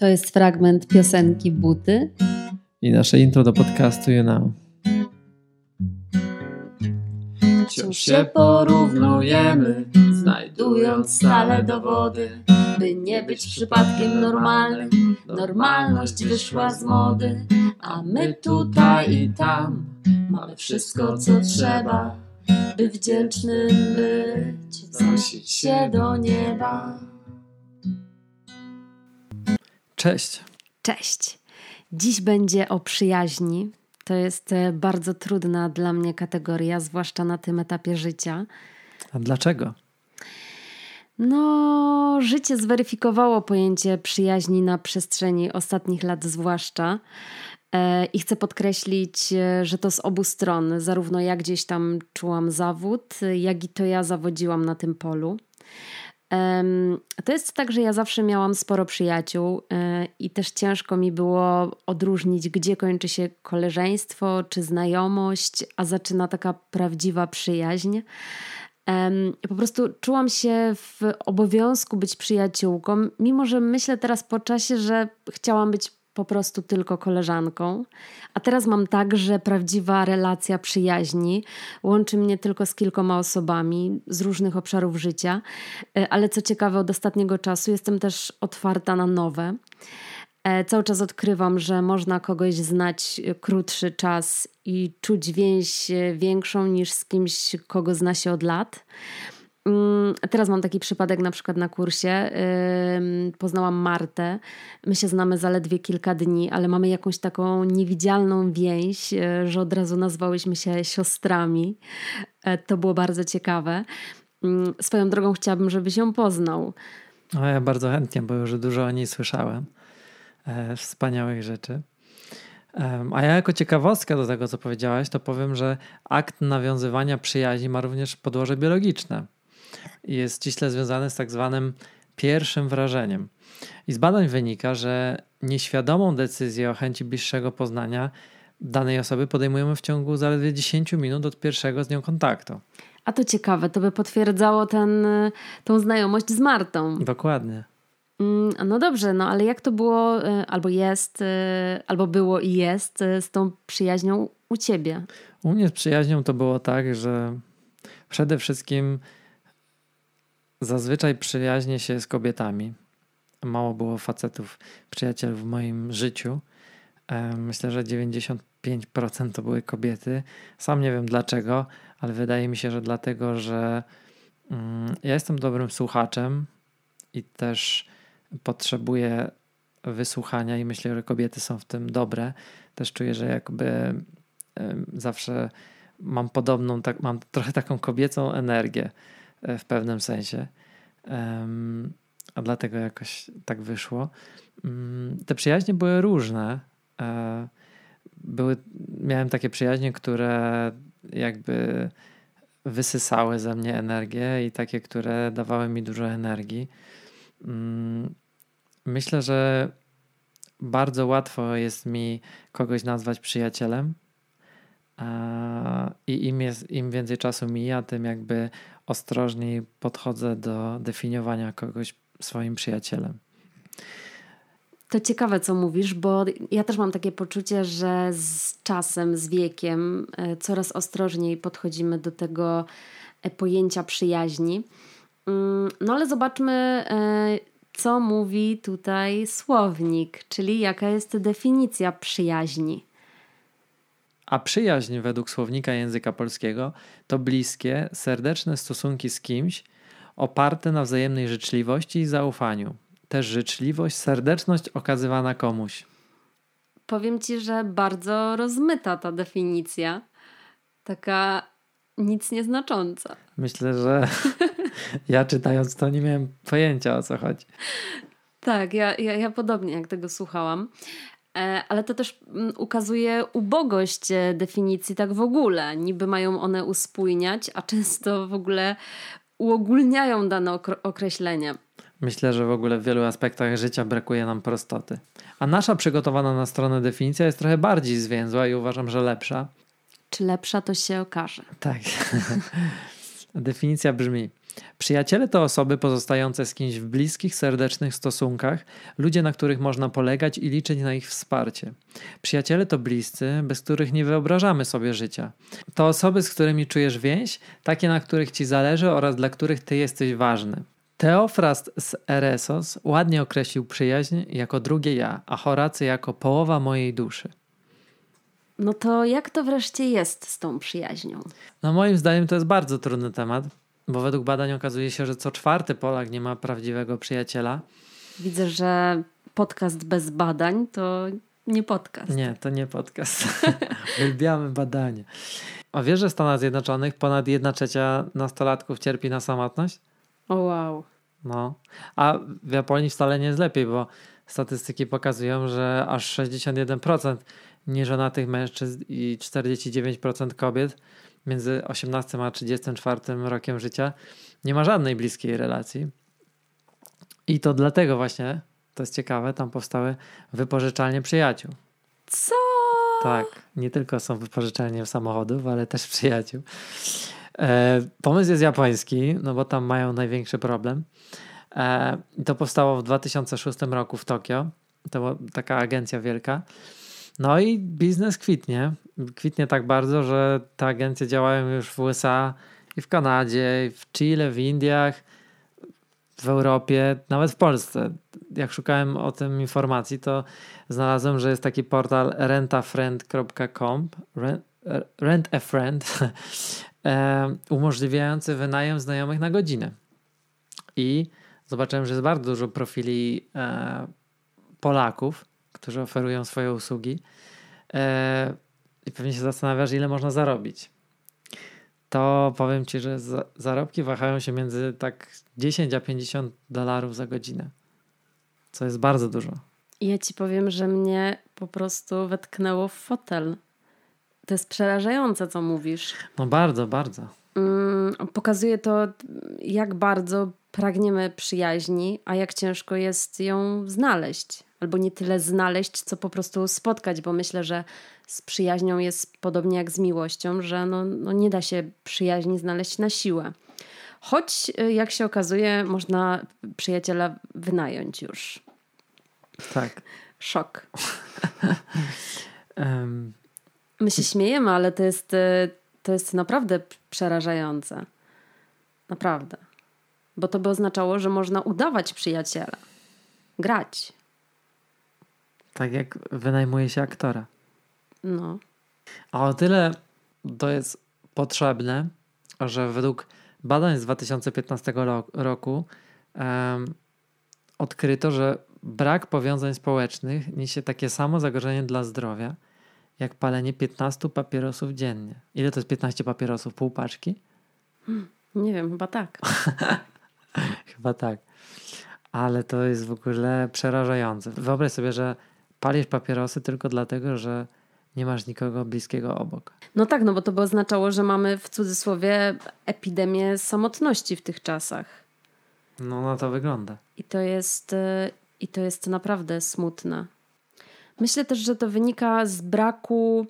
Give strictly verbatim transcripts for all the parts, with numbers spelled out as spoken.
To jest fragment piosenki Buty i nasze intro do podcastu YouNow. Wciąż się porównujemy, znajdując stale dowody, by nie być przypadkiem normalnym. Normalność wyszła z mody, a my tutaj i tam mamy wszystko, co trzeba, by wdzięcznym być, wznosić się do nieba. Cześć. Cześć. Dziś będzie o przyjaźni. To jest bardzo trudna dla mnie kategoria, zwłaszcza na tym etapie życia. A dlaczego? No, życie zweryfikowało pojęcie przyjaźni na przestrzeni ostatnich lat zwłaszcza. I chcę podkreślić, że to z obu stron. Zarówno ja gdzieś tam czułam zawód, jak i to ja zawodziłam na tym polu. To jest tak, że ja zawsze miałam sporo przyjaciół i też ciężko mi było odróżnić, gdzie kończy się koleżeństwo czy znajomość, a zaczyna taka prawdziwa przyjaźń. Po prostu czułam się w obowiązku być przyjaciółką, mimo że myślę teraz po czasie, że chciałam być po prostu tylko koleżanką. A teraz mam tak, że prawdziwa relacja przyjaźni łączy mnie tylko z kilkoma osobami z różnych obszarów życia, ale co ciekawe, od ostatniego czasu jestem też otwarta na nowe. Cały czas odkrywam, że można kogoś znać krótszy czas i czuć więź większą niż z kimś, kogo zna się od lat. Teraz mam taki przypadek na przykład na kursie. Poznałam Martę. My się znamy zaledwie kilka dni, ale mamy jakąś taką niewidzialną więź, że od razu nazwałyśmy się siostrami. To było bardzo ciekawe. Swoją drogą chciałabym, żebyś ją poznał. No, ja bardzo chętnie, bo już dużo o niej słyszałem. Wspaniałych rzeczy. A ja jako ciekawostkę do tego, co powiedziałaś, to powiem, że akt nawiązywania przyjaźni ma również podłoże biologiczne. Jest ściśle związany z tak zwanym pierwszym wrażeniem. I z badań wynika, że nieświadomą decyzję o chęci bliższego poznania danej osoby podejmujemy w ciągu zaledwie dziesięć minut od pierwszego z nią kontaktu. A to ciekawe, to by potwierdzało ten, tą znajomość z Martą. Dokładnie. No dobrze, no ale jak to było, albo jest, albo było i jest z tą przyjaźnią u ciebie? U mnie z przyjaźnią to było tak, że przede wszystkim zazwyczaj przyjaźnię się z kobietami. Mało było facetów, przyjaciół w moim życiu. Myślę, że dziewięćdziesiąt pięć procent to były kobiety. Sam nie wiem dlaczego, ale wydaje mi się, że dlatego, że ja jestem dobrym słuchaczem i też potrzebuję wysłuchania i myślę, że kobiety są w tym dobre. Też czuję, że jakby zawsze mam podobną, tak, mam trochę taką kobiecą energię w pewnym sensie. A dlatego jakoś tak wyszło. Te przyjaźnie były różne. Były, miałem takie przyjaźnie, które jakby wysysały ze mnie energię i takie, które dawały mi dużo energii. Myślę, że bardzo łatwo jest mi kogoś nazwać przyjacielem i im, jest, im więcej czasu mija, tym jakby ostrożniej podchodzę do definiowania kogoś swoim przyjacielem. To ciekawe, co mówisz, bo ja też mam takie poczucie, że z czasem, z wiekiem coraz ostrożniej podchodzimy do tego pojęcia przyjaźni. No ale zobaczmy, co mówi tutaj słownik, czyli jaka jest definicja przyjaźni. A przyjaźń według słownika języka polskiego to bliskie, serdeczne stosunki z kimś oparte na wzajemnej życzliwości i zaufaniu. Też życzliwość, serdeczność okazywana komuś. Powiem ci, że bardzo rozmyta ta definicja. Taka nic nieznacząca. Myślę, że ja czytając to nie miałem pojęcia, o co chodzi. Tak, ja, ja, ja podobnie jak tego słuchałam. Ale to też ukazuje ubogość definicji tak w ogóle. Niby mają one uspójniać, a często w ogóle uogólniają dane określenie. Myślę, że w ogóle w wielu aspektach życia brakuje nam prostoty. A nasza przygotowana na stronę definicja jest trochę bardziej zwięzła i uważam, że lepsza. Czy lepsza, to się okaże. Tak. Definicja brzmi: Przyjaciele to osoby pozostające z kimś w bliskich, serdecznych stosunkach, ludzie, na których można polegać i liczyć na ich wsparcie. Przyjaciele to bliscy, bez których nie wyobrażamy sobie życia. To osoby, z którymi czujesz więź, takie, na których ci zależy oraz dla których ty jesteś ważny. Teofrast z Eresos ładnie określił przyjaźń jako drugie ja, a Horacy jako połowa mojej duszy. No to jak to wreszcie jest z tą przyjaźnią? No moim zdaniem to jest bardzo trudny temat, bo według badań okazuje się, że co czwarty Polak nie ma prawdziwego przyjaciela. Widzę, że podcast bez badań to nie podcast. Nie, to nie podcast. Uwielbiamy badania. A wiesz, że w Stanach Zjednoczonych ponad jedna trzecia nastolatków cierpi na samotność? O wow. No, a w Japonii wcale nie jest lepiej, bo statystyki pokazują, że aż sześćdziesiąt jeden procent nieżonatych mężczyzn i czterdzieści dziewięć procent kobiet między osiemnastym a trzydziestym czwartym rokiem życia nie ma żadnej bliskiej relacji. I to dlatego właśnie, to jest ciekawe, tam powstały wypożyczalnie przyjaciół. Co? Tak, nie tylko są wypożyczalnie samochodów, ale też przyjaciół. E, pomysł jest japoński, no bo tam mają największy problem. E, to powstało w dwa tysiące szóstym roku w Tokio. To była taka agencja wielka. No i biznes kwitnie. Kwitnie tak bardzo, że te agencje działają już w U S A i w Kanadzie, i w Chile, w Indiach, w Europie, nawet w Polsce. Jak szukałem o tym informacji, to znalazłem, że jest taki portal rentafriend kropka com, rentafriend, umożliwiający wynajem znajomych na godzinę. I zobaczyłem, że jest bardzo dużo profili Polaków, którzy oferują swoje usługi. I pewnie się zastanawiasz, ile można zarobić. To powiem ci, że za- zarobki wahają się między tak dziesięć a pięćdziesiąt dolarów za godzinę. Co jest bardzo dużo. Ja ci powiem, że mnie po prostu wetknęło w fotel. To jest przerażające, co mówisz. No bardzo, bardzo. Mm, pokazuje to, jak bardzo pragniemy przyjaźni, a jak ciężko jest ją znaleźć. Albo nie tyle znaleźć, co po prostu spotkać, bo myślę, że z przyjaźnią jest podobnie jak z miłością, że no, no nie da się przyjaźni znaleźć na siłę. Choć, jak się okazuje, można przyjaciela wynająć już. Tak. Szok. um. My się śmiejemy, ale to jest, to jest naprawdę przerażające. Naprawdę. Bo to by oznaczało, że można udawać przyjaciela. Grać. Tak jak wynajmuje się aktora. No. A o tyle to jest potrzebne, że według badań z dwa tysiące piętnastego roku um, odkryto, że brak powiązań społecznych niesie takie samo zagrożenie dla zdrowia, jak palenie piętnaście papierosów dziennie. Ile to jest piętnaście papierosów? Pół paczki? Hmm, nie wiem, chyba tak. Chyba tak. Ale to jest w ogóle przerażające. Wyobraź sobie, że palisz papierosy tylko dlatego, że nie masz nikogo bliskiego obok. No tak, no bo to by oznaczało, że mamy w cudzysłowie epidemię samotności w tych czasach. No na to wygląda. I to jest, i to jest naprawdę smutne. Myślę też, że to wynika z braku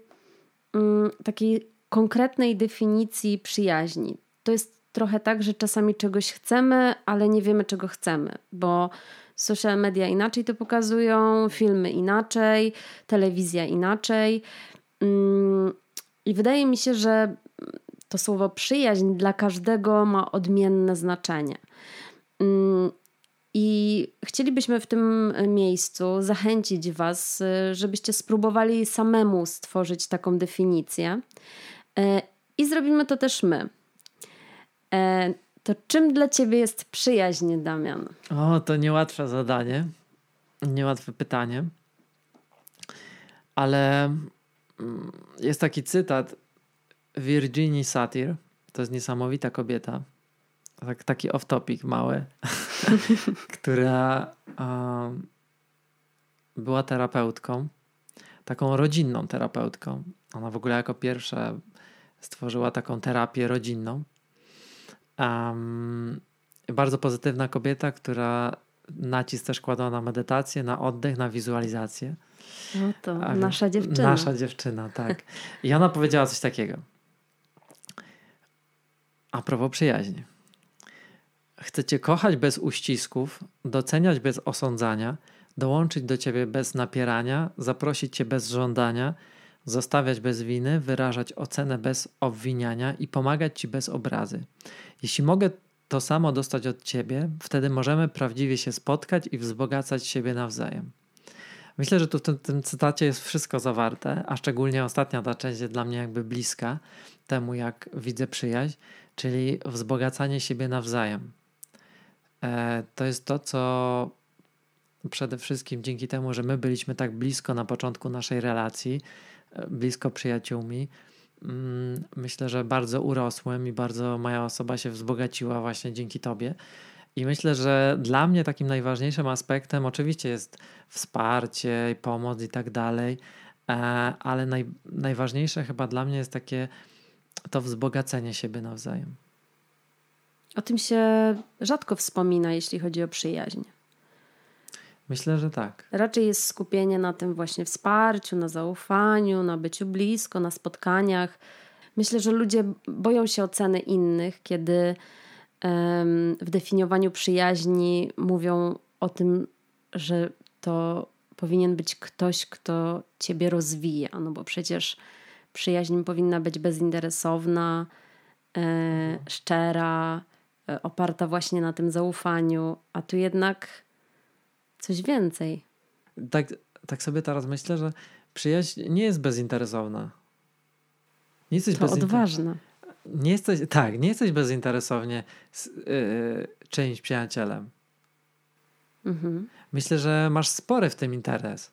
mm, takiej konkretnej definicji przyjaźni. To jest trochę tak, że czasami czegoś chcemy, ale nie wiemy, czego chcemy, bo social media inaczej to pokazują, filmy inaczej, telewizja inaczej. Mm, i wydaje mi się, że to słowo przyjaźń dla każdego ma odmienne znaczenie. Mm, I chcielibyśmy w tym miejscu zachęcić was, żebyście spróbowali samemu stworzyć taką definicję. I zrobimy to też my. To czym dla ciebie jest przyjaźń, Damian? O, to niełatwe zadanie. Niełatwe pytanie. Ale jest taki cytat Virginii Satir. To jest niesamowita kobieta. Tak, taki off-topic mały, która um, była terapeutką, taką rodzinną terapeutką. Ona w ogóle jako pierwsza stworzyła taką terapię rodzinną. Um, bardzo pozytywna kobieta, która nacisk też kładła na medytację, na oddech, na wizualizację. No to um, nasza dziewczyna. Nasza dziewczyna, tak. I ona powiedziała coś takiego. A propos przyjaźni. Chcę Cię kochać bez uścisków, doceniać bez osądzania, dołączyć do Ciebie bez napierania, zaprosić Cię bez żądania, zostawiać bez winy, wyrażać ocenę bez obwiniania i pomagać Ci bez obrazy. Jeśli mogę to samo dostać od Ciebie, wtedy możemy prawdziwie się spotkać i wzbogacać siebie nawzajem. Myślę, że tu w tym, tym cytacie jest wszystko zawarte, a szczególnie ostatnia ta część jest dla mnie jakby bliska temu, jak widzę przyjaźń, czyli wzbogacanie siebie nawzajem. E, to jest to, co przede wszystkim dzięki temu, że my byliśmy tak blisko na początku naszej relacji, blisko przyjaciółmi, myślę, że bardzo urosłem i bardzo moja osoba się wzbogaciła właśnie dzięki Tobie. I myślę, że dla mnie takim najważniejszym aspektem oczywiście jest wsparcie, pomoc i tak dalej, ale naj, najważniejsze chyba dla mnie jest takie to wzbogacenie siebie nawzajem. O tym się rzadko wspomina, jeśli chodzi o przyjaźń. Myślę, że tak. Raczej jest skupienie na tym właśnie wsparciu, na zaufaniu, na byciu blisko, na spotkaniach. Myślę, że ludzie boją się oceny innych, kiedy um, w definiowaniu przyjaźni mówią o tym, że to powinien być ktoś, kto ciebie rozwija. No bo przecież przyjaźń powinna być bezinteresowna, e, szczera, e, oparta właśnie na tym zaufaniu, a tu jednak coś więcej. Tak, tak sobie teraz myślę, że przyjaźń nie jest bezinteresowna. Nie jesteś to bezinter... odważna. Nie jesteś, tak, nie jesteś bezinteresownie z, yy, czyimś przyjacielem. Mhm. Myślę, że masz spory w tym interes.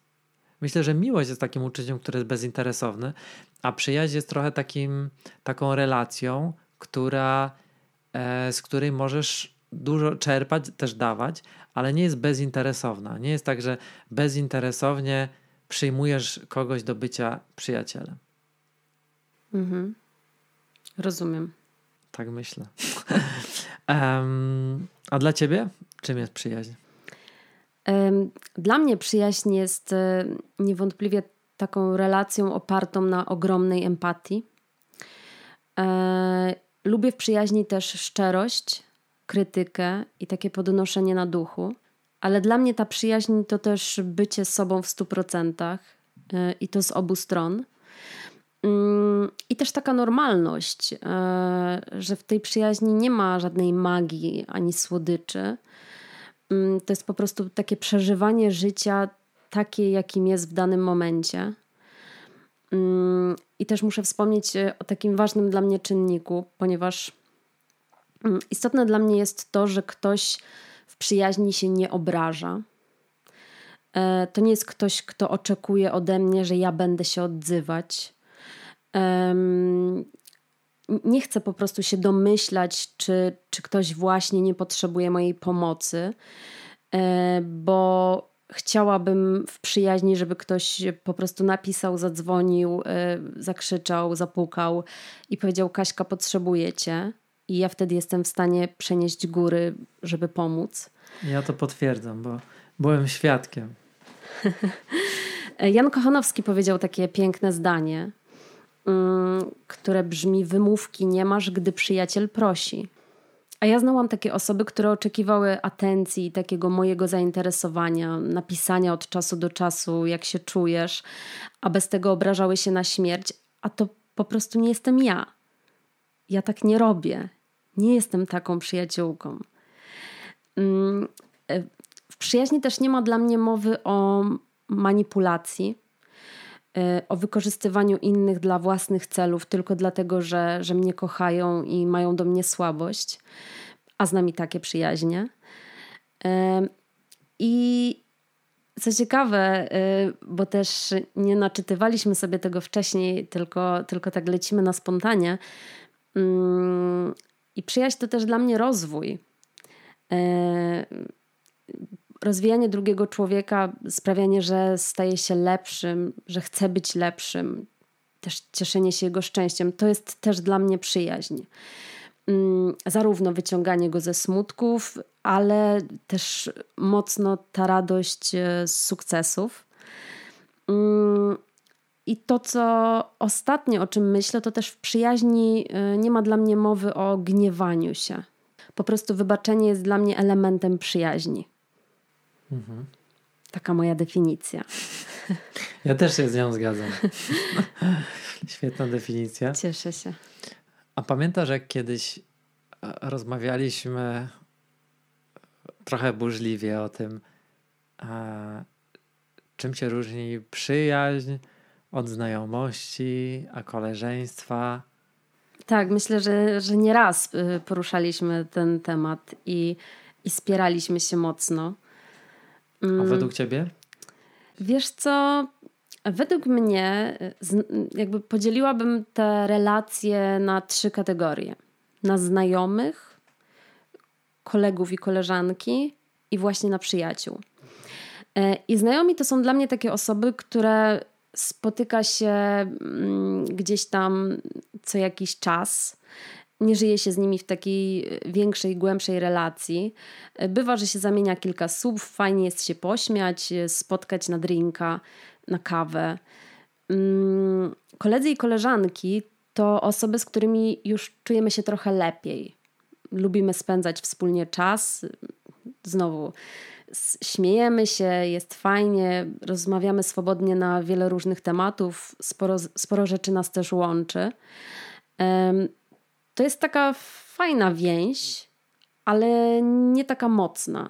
Myślę, że miłość jest takim uczuciem, które jest bezinteresowne, a przyjaźń jest trochę takim, taką relacją, która, yy, z której możesz dużo czerpać, też dawać, ale nie jest bezinteresowna. Nie jest tak, że bezinteresownie przyjmujesz kogoś do bycia przyjacielem. Mhm. Rozumiem. Tak myślę. um, a dla ciebie? Czym jest przyjaźń? Dla mnie przyjaźń jest niewątpliwie taką relacją opartą na ogromnej empatii. E, lubię w przyjaźni też szczerość, krytykę i takie podnoszenie na duchu. Ale dla mnie ta przyjaźń to też bycie sobą w stu procentach i to z obu stron. I też taka normalność, że w tej przyjaźni nie ma żadnej magii ani słodyczy. To jest po prostu takie przeżywanie życia takie, jakim jest w danym momencie. I też muszę wspomnieć o takim ważnym dla mnie czynniku, ponieważ istotne dla mnie jest to, że ktoś w przyjaźni się nie obraża. To nie jest ktoś, kto oczekuje ode mnie, że ja będę się odzywać. Nie chcę po prostu się domyślać, czy, czy ktoś właśnie nie potrzebuje mojej pomocy, bo chciałabym w przyjaźni, żeby ktoś po prostu napisał, zadzwonił, zakrzyczał, zapukał i powiedział: Kaśka, potrzebuję cię. I ja wtedy jestem w stanie przenieść góry, żeby pomóc. Ja to potwierdzam, bo byłem świadkiem. Jan Kochanowski powiedział takie piękne zdanie, które brzmi: wymówki nie masz, gdy przyjaciel prosi. A ja znałam takie osoby, które oczekiwały atencji i takiego mojego zainteresowania, napisania od czasu do czasu, jak się czujesz, a bez tego obrażały się na śmierć, a to po prostu nie jestem ja. Ja tak nie robię. Nie jestem taką przyjaciółką. W przyjaźni też nie ma dla mnie mowy o manipulacji, o wykorzystywaniu innych dla własnych celów tylko dlatego, że, że mnie kochają i mają do mnie słabość, a znam i takie przyjaźnie. I co ciekawe, bo też nie naczytywaliśmy sobie tego wcześniej, tylko, tylko tak lecimy na spontanie, i przyjaźń to też dla mnie rozwój. Rozwijanie drugiego człowieka, sprawianie, że staje się lepszym, że chce być lepszym, też cieszenie się jego szczęściem, to jest też dla mnie przyjaźń. Zarówno wyciąganie go ze smutków, ale też mocno ta radość z sukcesów. I to, co ostatnio, o czym myślę, to też w przyjaźni nie ma dla mnie mowy o gniewaniu się. Po prostu wybaczenie jest dla mnie elementem przyjaźni. Mhm. Taka moja definicja. Ja też się z nią zgadzam. Świetna definicja. Cieszę się. A pamiętasz, jak kiedyś rozmawialiśmy trochę burzliwie o tym, czym się różni przyjaźń od znajomości, a koleżeństwa? Tak, myślę, że, że nieraz poruszaliśmy ten temat i, i spieraliśmy się mocno. A według ciebie? Wiesz co, według mnie jakby podzieliłabym te relacje na trzy kategorie. Na znajomych, kolegów i koleżanki i właśnie na przyjaciół. I znajomi to są dla mnie takie osoby, które spotyka się gdzieś tam co jakiś czas. Nie żyje się z nimi w takiej większej, głębszej relacji. Bywa, że się zamienia kilka słów, fajnie jest się pośmiać, spotkać na drinka, na kawę. Koledzy i koleżanki to osoby, z którymi już czujemy się trochę lepiej. Lubimy spędzać wspólnie czas. Znowu śmiejemy się, jest fajnie, rozmawiamy swobodnie na wiele różnych tematów. Sporo, sporo rzeczy nas też łączy. To jest taka fajna więź, ale nie taka mocna.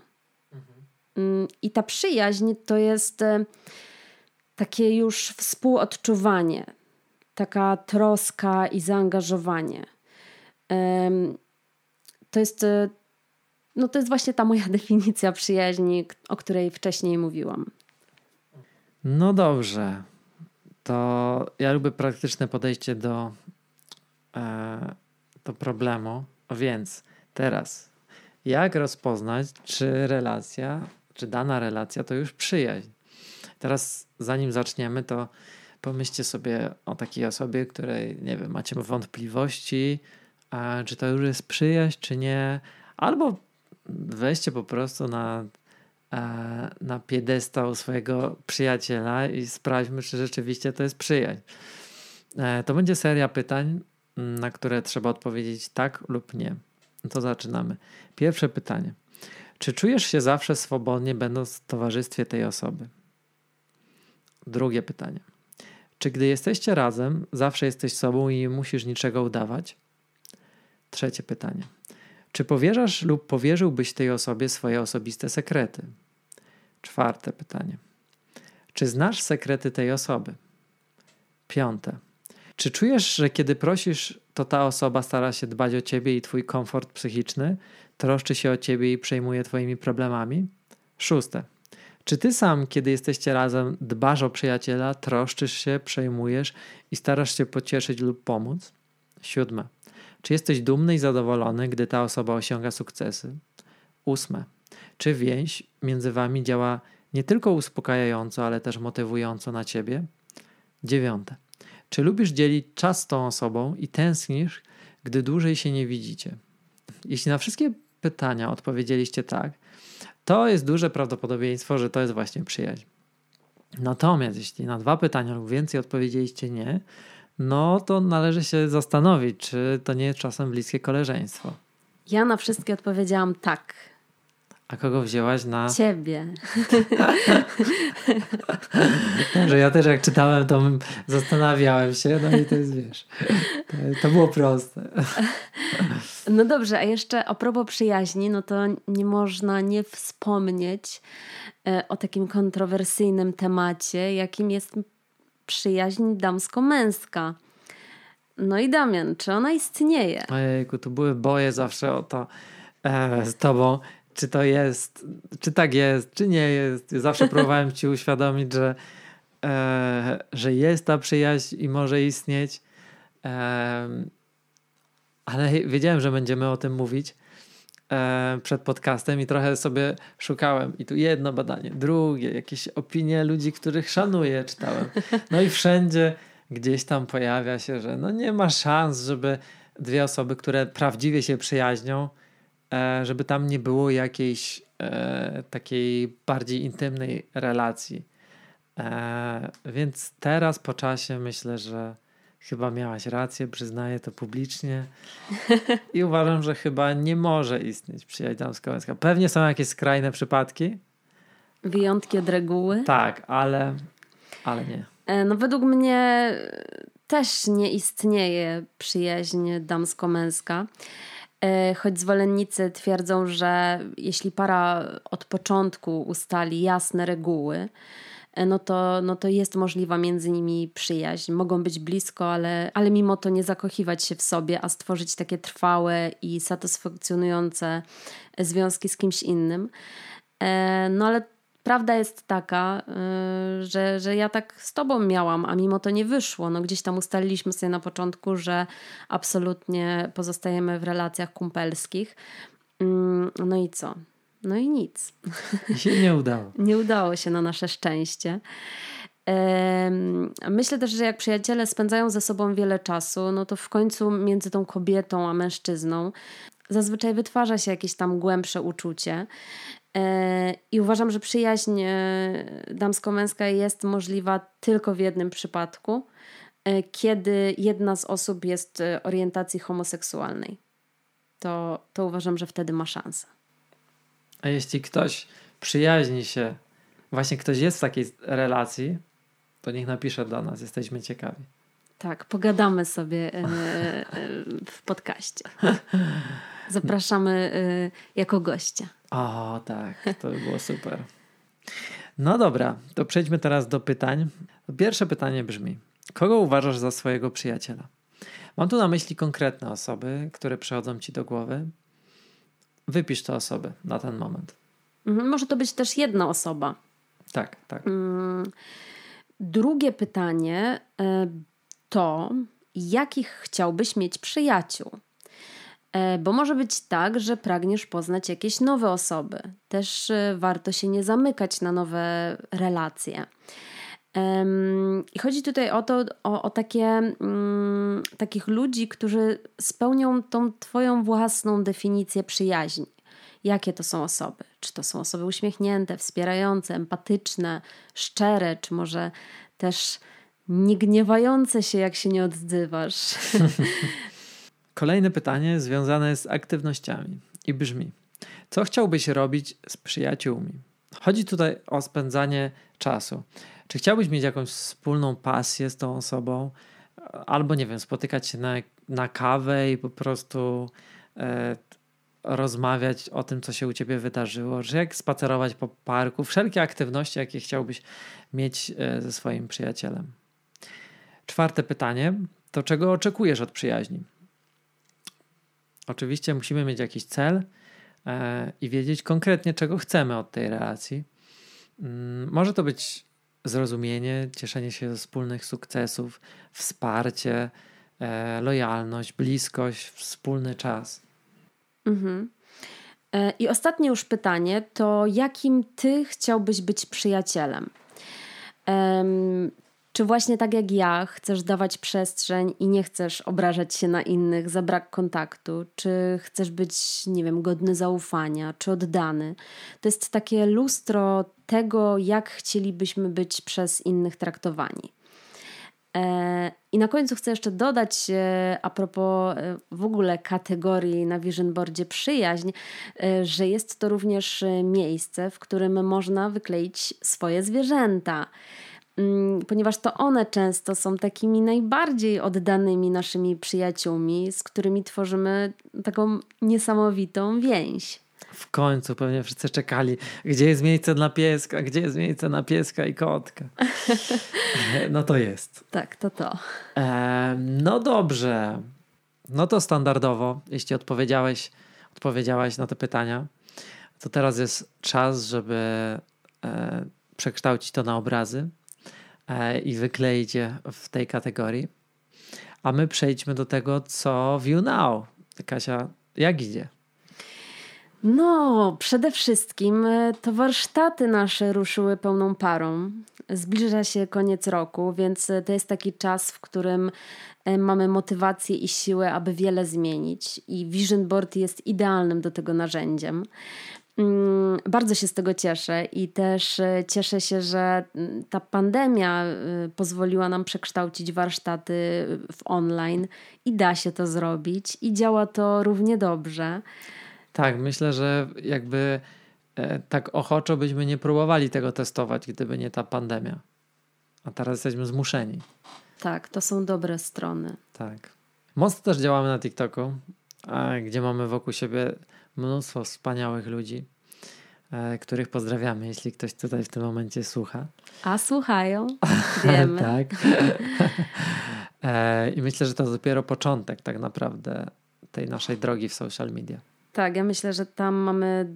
Mhm. I ta przyjaźń to jest takie już współodczuwanie, taka troska i zaangażowanie. To jest, no to jest właśnie ta moja definicja przyjaźni, o której wcześniej mówiłam. No dobrze. To ja lubię praktyczne podejście do... E... do problemu, więc teraz jak rozpoznać, czy relacja, czy dana relacja to już przyjaźń? Teraz zanim zaczniemy, to pomyślcie sobie o takiej osobie, której, nie wiem, macie wątpliwości, a czy to już jest przyjaźń, czy nie, albo weźcie po prostu na, na piedestał swojego przyjaciela i sprawdźmy, czy rzeczywiście to jest przyjaźń. To będzie seria pytań, na które trzeba odpowiedzieć tak lub nie. To zaczynamy. Pierwsze pytanie. Czy czujesz się zawsze swobodnie, będąc w towarzystwie tej osoby? Drugie pytanie. Czy gdy jesteście razem, zawsze jesteś sobą i nie musisz niczego udawać? Trzecie pytanie. Czy powierzasz lub powierzyłbyś tej osobie swoje osobiste sekrety? Czwarte pytanie. Czy znasz sekrety tej osoby? Piąte. Czy czujesz, że kiedy prosisz, to ta osoba stara się dbać o ciebie i twój komfort psychiczny, troszczy się o ciebie i przejmuje twoimi problemami? Szóste. Czy ty sam, kiedy jesteście razem, dbasz o przyjaciela, troszczysz się, przejmujesz i starasz się pocieszyć lub pomóc? Siódme. Czy jesteś dumny i zadowolony, gdy ta osoba osiąga sukcesy? Ósme. Czy więź między wami działa nie tylko uspokajająco, ale też motywująco na ciebie? Dziewiąte. Czy lubisz dzielić czas z tą osobą i tęsknisz, gdy dłużej się nie widzicie? Jeśli na wszystkie pytania odpowiedzieliście tak, to jest duże prawdopodobieństwo, że to jest właśnie przyjaźń. Natomiast jeśli na dwa pytania lub więcej odpowiedzieliście nie, no to należy się zastanowić, czy to nie jest czasem bliskie koleżeństwo. Ja na wszystkie odpowiedziałam tak. A kogo wzięłaś na... Ciebie. Że ja też jak czytałem, to zastanawiałem się, no i to jest, wiesz, to było proste. No dobrze, a jeszcze a propos przyjaźni, no to nie można nie wspomnieć o takim kontrowersyjnym temacie, jakim jest przyjaźń damsko-męska. No i Damian, czy ona istnieje? Ojejku, tu były boje zawsze o to e, z tobą. Czy to jest, czy tak jest, czy nie jest. Zawsze próbowałem ci uświadomić, że, e, że jest ta przyjaźń i może istnieć. E, ale wiedziałem, że będziemy o tym mówić e, przed podcastem i trochę sobie szukałem. I tu jedno badanie, drugie, jakieś opinie ludzi, których szanuję, czytałem. No i wszędzie gdzieś tam pojawia się, że no nie ma szans, żeby dwie osoby, które prawdziwie się przyjaźnią, żeby tam nie było jakiejś e, takiej bardziej intymnej relacji. E, więc teraz po czasie myślę, że chyba miałaś rację, przyznaję to publicznie i uważam, że chyba nie może istnieć przyjaźń damsko-męska. Pewnie są jakieś skrajne przypadki. Wyjątki od reguły. Tak, ale, ale nie. No według mnie też nie istnieje przyjaźń damsko-męska. Choć zwolennicy twierdzą, że jeśli para od początku ustali jasne reguły, no to, no to jest możliwa między nimi przyjaźń. Mogą być blisko, ale, ale mimo to nie zakochiwać się w sobie, a stworzyć takie trwałe i satysfakcjonujące związki z kimś innym. No ale prawda jest taka, że, że ja tak z tobą miałam, a mimo to nie wyszło. No gdzieś tam ustaliliśmy sobie na początku, że absolutnie pozostajemy w relacjach kumpelskich. No i co? No i nic. Się nie udało. Nie udało się na nasze szczęście. Myślę też, że jak przyjaciele spędzają ze sobą wiele czasu, no to w końcu między tą kobietą a mężczyzną zazwyczaj wytwarza się jakieś tam głębsze uczucie. I uważam, że przyjaźń damsko-męska jest możliwa tylko w jednym przypadku, kiedy jedna z osób jest orientacji homoseksualnej. To, to uważam, że wtedy ma szansę. A jeśli ktoś przyjaźni się, właśnie ktoś jest w takiej relacji, to niech napisze do nas, jesteśmy ciekawi. Tak, pogadamy sobie w podcaście. Zapraszamy jako gościa. O tak, to by było super. No dobra, to przejdźmy teraz do pytań. Pierwsze pytanie brzmi: kogo uważasz za swojego przyjaciela? Mam tu na myśli konkretne osoby, które przychodzą ci do głowy. Wypisz te osoby na ten moment. Może to być też jedna osoba. Tak, tak. Drugie pytanie to, jakich chciałbyś mieć przyjaciół? Bo może być tak, że pragniesz poznać jakieś nowe osoby. Też warto się nie zamykać na nowe relacje. I chodzi tutaj o to, o, o takie, takich ludzi, którzy spełnią tą twoją własną definicję przyjaźni. Jakie to są osoby? Czy to są osoby uśmiechnięte, wspierające, empatyczne, szczere, czy może też niegniewające się, jak się nie odzywasz? Kolejne pytanie związane jest z aktywnościami i brzmi: co chciałbyś robić z przyjaciółmi? Chodzi tutaj o spędzanie czasu. Czy chciałbyś mieć jakąś wspólną pasję z tą osobą? Albo, nie wiem, spotykać się na, na kawę i po prostu e, rozmawiać o tym, co się u ciebie wydarzyło? Czy jak spacerować po parku? Wszelkie aktywności, jakie chciałbyś mieć e, ze swoim przyjacielem. Czwarte pytanie to, czego oczekujesz od przyjaźni? Oczywiście musimy mieć jakiś cel yy, i wiedzieć konkretnie, czego chcemy od tej relacji. Yy, może to być zrozumienie, cieszenie się ze wspólnych sukcesów, wsparcie, yy, lojalność, bliskość, wspólny czas. Mhm. Yy, I ostatnie już pytanie to, jakim ty chciałbyś być przyjacielem? Yy, Czy właśnie tak jak ja chcesz dawać przestrzeń i nie chcesz obrażać się na innych za brak kontaktu? Czy chcesz być, nie wiem, godny zaufania, czy oddany? To jest takie lustro tego, jak chcielibyśmy być przez innych traktowani. I na końcu chcę jeszcze dodać, a propos w ogóle kategorii na Vision Boardzie przyjaźń, że jest to również miejsce, w którym można wykleić swoje zwierzęta. Ponieważ to one często są takimi najbardziej oddanymi naszymi przyjaciółmi, z którymi tworzymy taką niesamowitą więź. W końcu pewnie wszyscy czekali, gdzie jest miejsce dla pieska, gdzie jest miejsce na pieska i kotka. No to jest. Tak, to to. E, no dobrze. No to standardowo, jeśli odpowiedziałeś, odpowiedziałaś na te pytania, to teraz jest czas, żeby e, przekształcić to na obrazy i wykleić je w tej kategorii. A my przejdźmy do tego, co w YouNow. Kasia, jak idzie? No, przede wszystkim to warsztaty nasze ruszyły pełną parą. Zbliża się koniec roku, więc to jest taki czas, w którym mamy motywację i siłę, aby wiele zmienić. I Vision Board jest idealnym do tego narzędziem. Bardzo się z tego cieszę i też cieszę się, że ta pandemia pozwoliła nam przekształcić warsztaty w online i da się to zrobić i działa to równie dobrze. Tak, myślę, że jakby tak ochoczo byśmy nie próbowali tego testować, gdyby nie ta pandemia. A teraz jesteśmy zmuszeni. Tak, to są dobre strony. Tak. Mocno też działamy na TikToku, gdzie mamy wokół siebie mnóstwo wspaniałych ludzi, których pozdrawiamy, jeśli ktoś tutaj w tym momencie słucha. A słuchają, wiemy. Tak. I myślę, że to dopiero początek tak naprawdę tej naszej drogi w social media. Tak, ja myślę, że tam mamy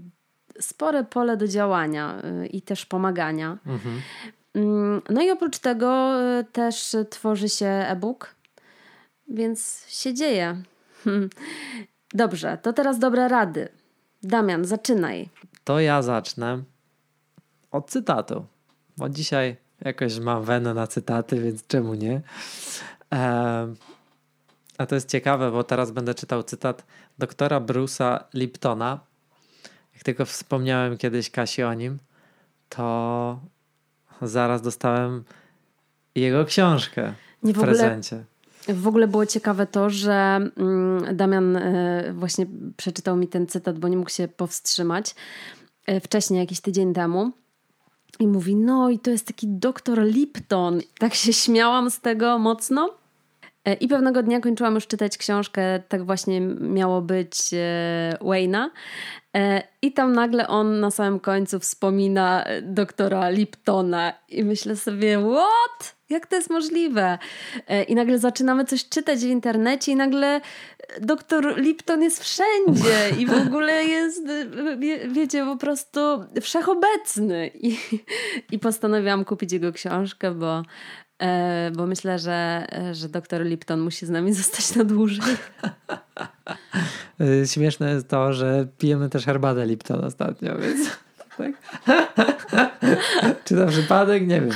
spore pole do działania i też pomagania. Mhm. No i oprócz tego też tworzy się e-book, więc się dzieje. Dobrze, to teraz dobre rady. Damian, zaczynaj. To ja zacznę od cytatu, bo dzisiaj jakoś mam wenę na cytaty, więc czemu nie? Eee, a to jest ciekawe, bo teraz będę czytał cytat doktora Bruce'a Liptona. Jak tylko wspomniałem kiedyś Kasi o nim, to zaraz dostałem jego książkę w prezencie. Ogóle... W ogóle było ciekawe to, że Damian właśnie przeczytał mi ten cytat, bo nie mógł się powstrzymać wcześniej, jakiś tydzień temu. I mówi, no i to jest taki doktor Lipton. Tak się śmiałam z tego mocno. I pewnego dnia kończyłam już czytać książkę, tak właśnie miało być, Wayne'a. I tam nagle on na samym końcu wspomina doktora Liptona. I myślę sobie, what? Jak to jest możliwe? I nagle zaczynamy coś czytać w internecie i nagle doktor Lipton jest wszędzie i w ogóle jest, wiecie, po prostu wszechobecny. I, i postanowiłam kupić jego książkę, bo, bo myślę, że, że doktor Lipton musi z nami zostać na dłużej. Śmieszne jest to, że pijemy też herbatę Lipton ostatnio, więc... Tak? Czy to przypadek? Nie wiem.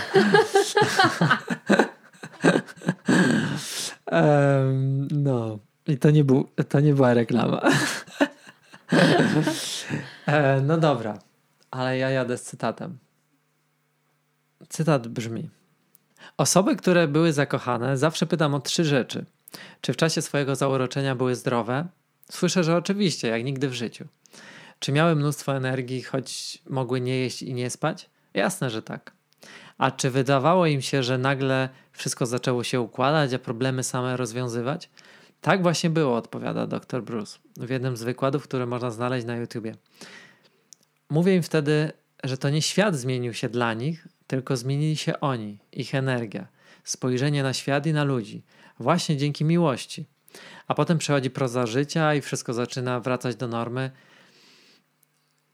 um, no. I to nie, bu- to nie była reklama. e, no dobra. Ale ja jadę z cytatem. Cytat brzmi: osoby, które były zakochane, zawsze pytam o trzy rzeczy. Czy w czasie swojego zauroczenia były zdrowe? Słyszę, że oczywiście, jak nigdy w życiu. Czy miały mnóstwo energii, choć mogły nie jeść i nie spać? Jasne, że tak. A czy wydawało im się, że nagle wszystko zaczęło się układać, a problemy same rozwiązywać? Tak właśnie było, odpowiada dr Bruce w jednym z wykładów, które można znaleźć na YouTubie. Mówię im wtedy, że to nie świat zmienił się dla nich, tylko zmienili się oni, ich energia, spojrzenie na świat i na ludzi, właśnie dzięki miłości. A potem przechodzi proza życia i wszystko zaczyna wracać do normy.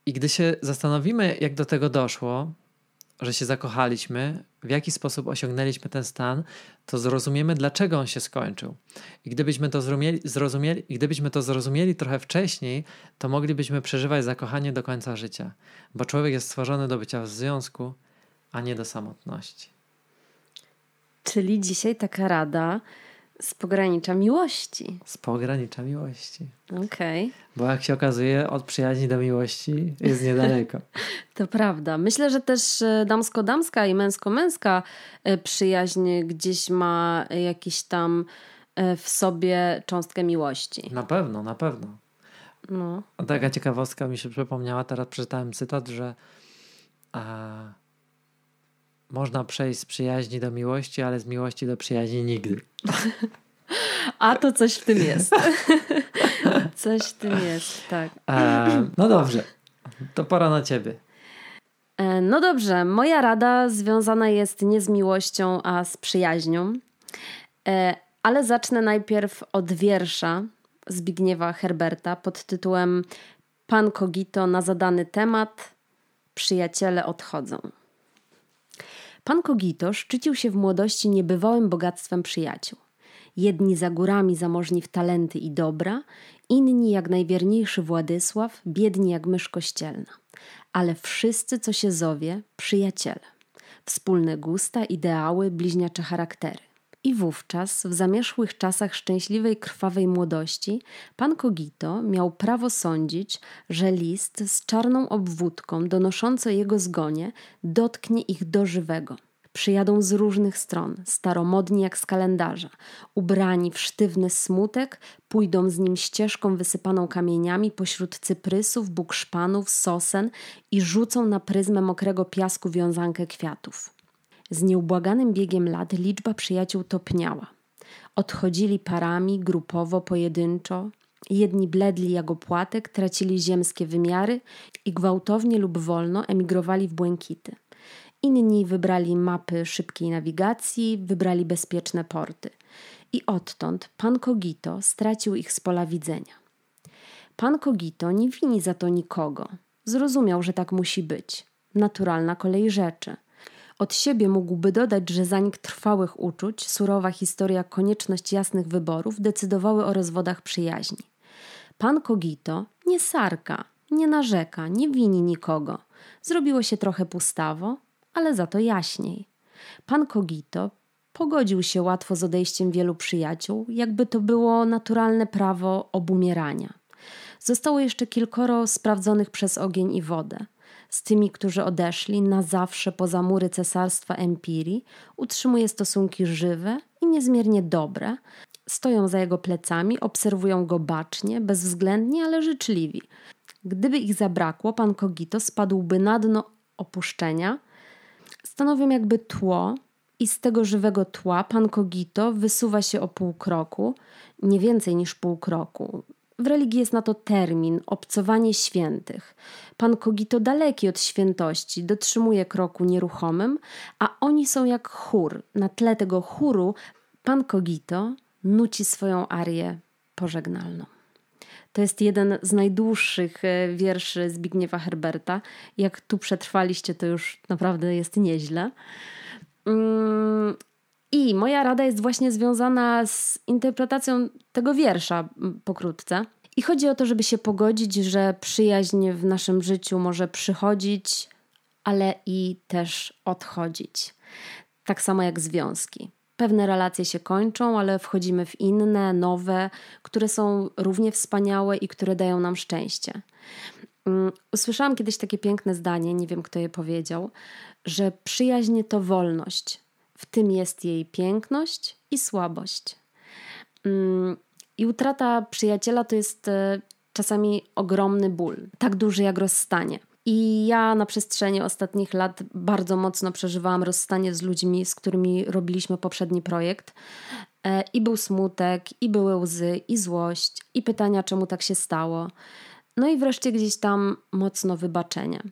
I gdy się zastanowimy, jak do tego doszło, że się zakochaliśmy, w jaki sposób osiągnęliśmy ten stan, to zrozumiemy, dlaczego on się skończył. I gdybyśmy to zrozumieli, zrozumieli, i gdybyśmy to zrozumieli trochę wcześniej, to moglibyśmy przeżywać zakochanie do końca życia, bo człowiek jest stworzony do bycia w związku, a nie do samotności. Czyli dzisiaj taka rada z pogranicza miłości. Z pogranicza miłości. Okej. Okay. Bo jak się okazuje, od przyjaźni do miłości jest niedaleko. To prawda. Myślę, że też damsko-damska i męsko-męska przyjaźń gdzieś ma jakiś tam w sobie cząstkę miłości. Na pewno, na pewno. No. Taka ciekawostka mi się przypomniała. Teraz przeczytałem cytat, że a, można przejść z przyjaźni do miłości, ale z miłości do przyjaźni nigdy. A to coś w tym jest. Coś w tym jest, tak. E, no dobrze, to pora na ciebie. E, no dobrze, moja rada związana jest nie z miłością, a z przyjaźnią. E, ale zacznę najpierw od wiersza Zbigniewa Herberta pod tytułem Pan Cogito na zadany temat, przyjaciele odchodzą. Pan Cogito szczycił się w młodości niebywałym bogactwem przyjaciół. Jedni za górami zamożni w talenty i dobra, inni jak najwierniejszy Władysław, biedni jak mysz kościelna. Ale wszyscy, co się zowie, przyjaciele. Wspólne gusta, ideały, bliźniacze charaktery. I wówczas, w zamierzchłych czasach szczęśliwej, krwawej młodości, pan Cogito miał prawo sądzić, że list z czarną obwódką donoszący o jego zgonie dotknie ich do żywego. Przyjadą z różnych stron, staromodni jak z kalendarza, ubrani w sztywny smutek, pójdą z nim ścieżką wysypaną kamieniami pośród cyprysów, bukszpanów, sosen i rzucą na pryzmę mokrego piasku wiązankę kwiatów. Z nieubłaganym biegiem lat liczba przyjaciół topniała. Odchodzili parami, grupowo, pojedynczo. Jedni bledli jak opłatek, tracili ziemskie wymiary i gwałtownie lub wolno emigrowali w błękity. Inni wybrali mapy szybkiej nawigacji, wybrali bezpieczne porty. I odtąd pan Cogito stracił ich z pola widzenia. Pan Cogito nie wini za to nikogo. Zrozumiał, że tak musi być. Naturalna kolej rzeczy. Od siebie mógłby dodać, że zanik trwałych uczuć, surowa historia, konieczność jasnych wyborów decydowały o rozwodach przyjaźni. Pan Cogito nie sarka, nie narzeka, nie wini nikogo. Zrobiło się trochę pustawo, ale za to jaśniej. Pan Cogito pogodził się łatwo z odejściem wielu przyjaciół, jakby to było naturalne prawo obumierania. Zostało jeszcze kilkoro sprawdzonych przez ogień i wodę. Z tymi, którzy odeszli na zawsze poza mury cesarstwa Empirii, utrzymuje stosunki żywe i niezmiernie dobre. Stoją za jego plecami, obserwują go bacznie, bezwzględnie, ale życzliwi. Gdyby ich zabrakło, pan Cogito spadłby na dno opuszczenia. Stanowią jakby tło i z tego żywego tła pan Cogito wysuwa się o pół kroku, nie więcej niż pół kroku. W religii jest na to termin, obcowanie świętych. Pan Cogito daleki od świętości, dotrzymuje kroku nieruchomym, a oni są jak chór. Na tle tego chóru pan Cogito nuci swoją arię pożegnalną. To jest jeden z najdłuższych wierszy Zbigniewa Herberta. Jak tu przetrwaliście, to już naprawdę jest nieźle. Mm. I moja rada jest właśnie związana z interpretacją tego wiersza pokrótce. I chodzi o to, żeby się pogodzić, że przyjaźń w naszym życiu może przychodzić, ale i też odchodzić. Tak samo jak związki. Pewne relacje się kończą, ale wchodzimy w inne, nowe, które są równie wspaniałe i które dają nam szczęście. Usłyszałam kiedyś takie piękne zdanie, nie wiem kto je powiedział, że przyjaźń to wolność. W tym jest jej piękność i słabość. I utrata przyjaciela to jest czasami ogromny ból, tak duży jak rozstanie. I ja na przestrzeni ostatnich lat bardzo mocno przeżywałam rozstanie z ludźmi, z którymi robiliśmy poprzedni projekt. I był smutek, i były łzy, i złość, i pytania, czemu tak się stało. No i wreszcie gdzieś tam mocno wybaczenie.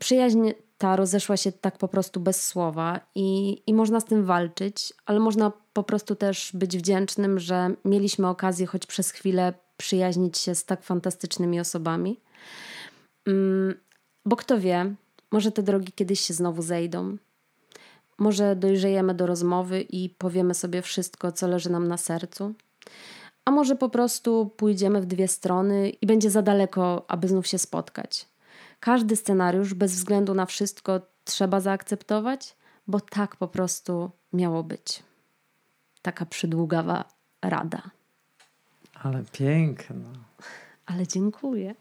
Przyjaźń ta rozeszła się tak po prostu bez słowa i, i można z tym walczyć, ale można po prostu też być wdzięcznym, że mieliśmy okazję choć przez chwilę przyjaźnić się z tak fantastycznymi osobami. Bo kto wie, może te drogi kiedyś się znowu zejdą. Może dojrzejemy do rozmowy i powiemy sobie wszystko, co leży nam na sercu. A może po prostu pójdziemy w dwie strony i będzie za daleko, aby znów się spotkać. Każdy scenariusz bez względu na wszystko trzeba zaakceptować, bo tak po prostu miało być. Taka przydługawa rada. Ale piękna. Ale dziękuję.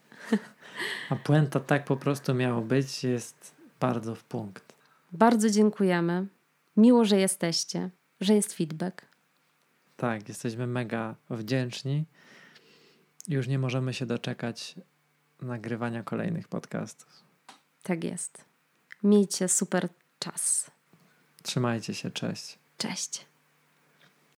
A puenta tak po prostu miało być jest bardzo w punkt. Bardzo dziękujemy. Miło, że jesteście, że jest feedback. Tak, jesteśmy mega wdzięczni. Już nie możemy się doczekać nagrywania kolejnych podcastów. Tak jest. Miejcie super czas. Trzymajcie się, cześć. Cześć.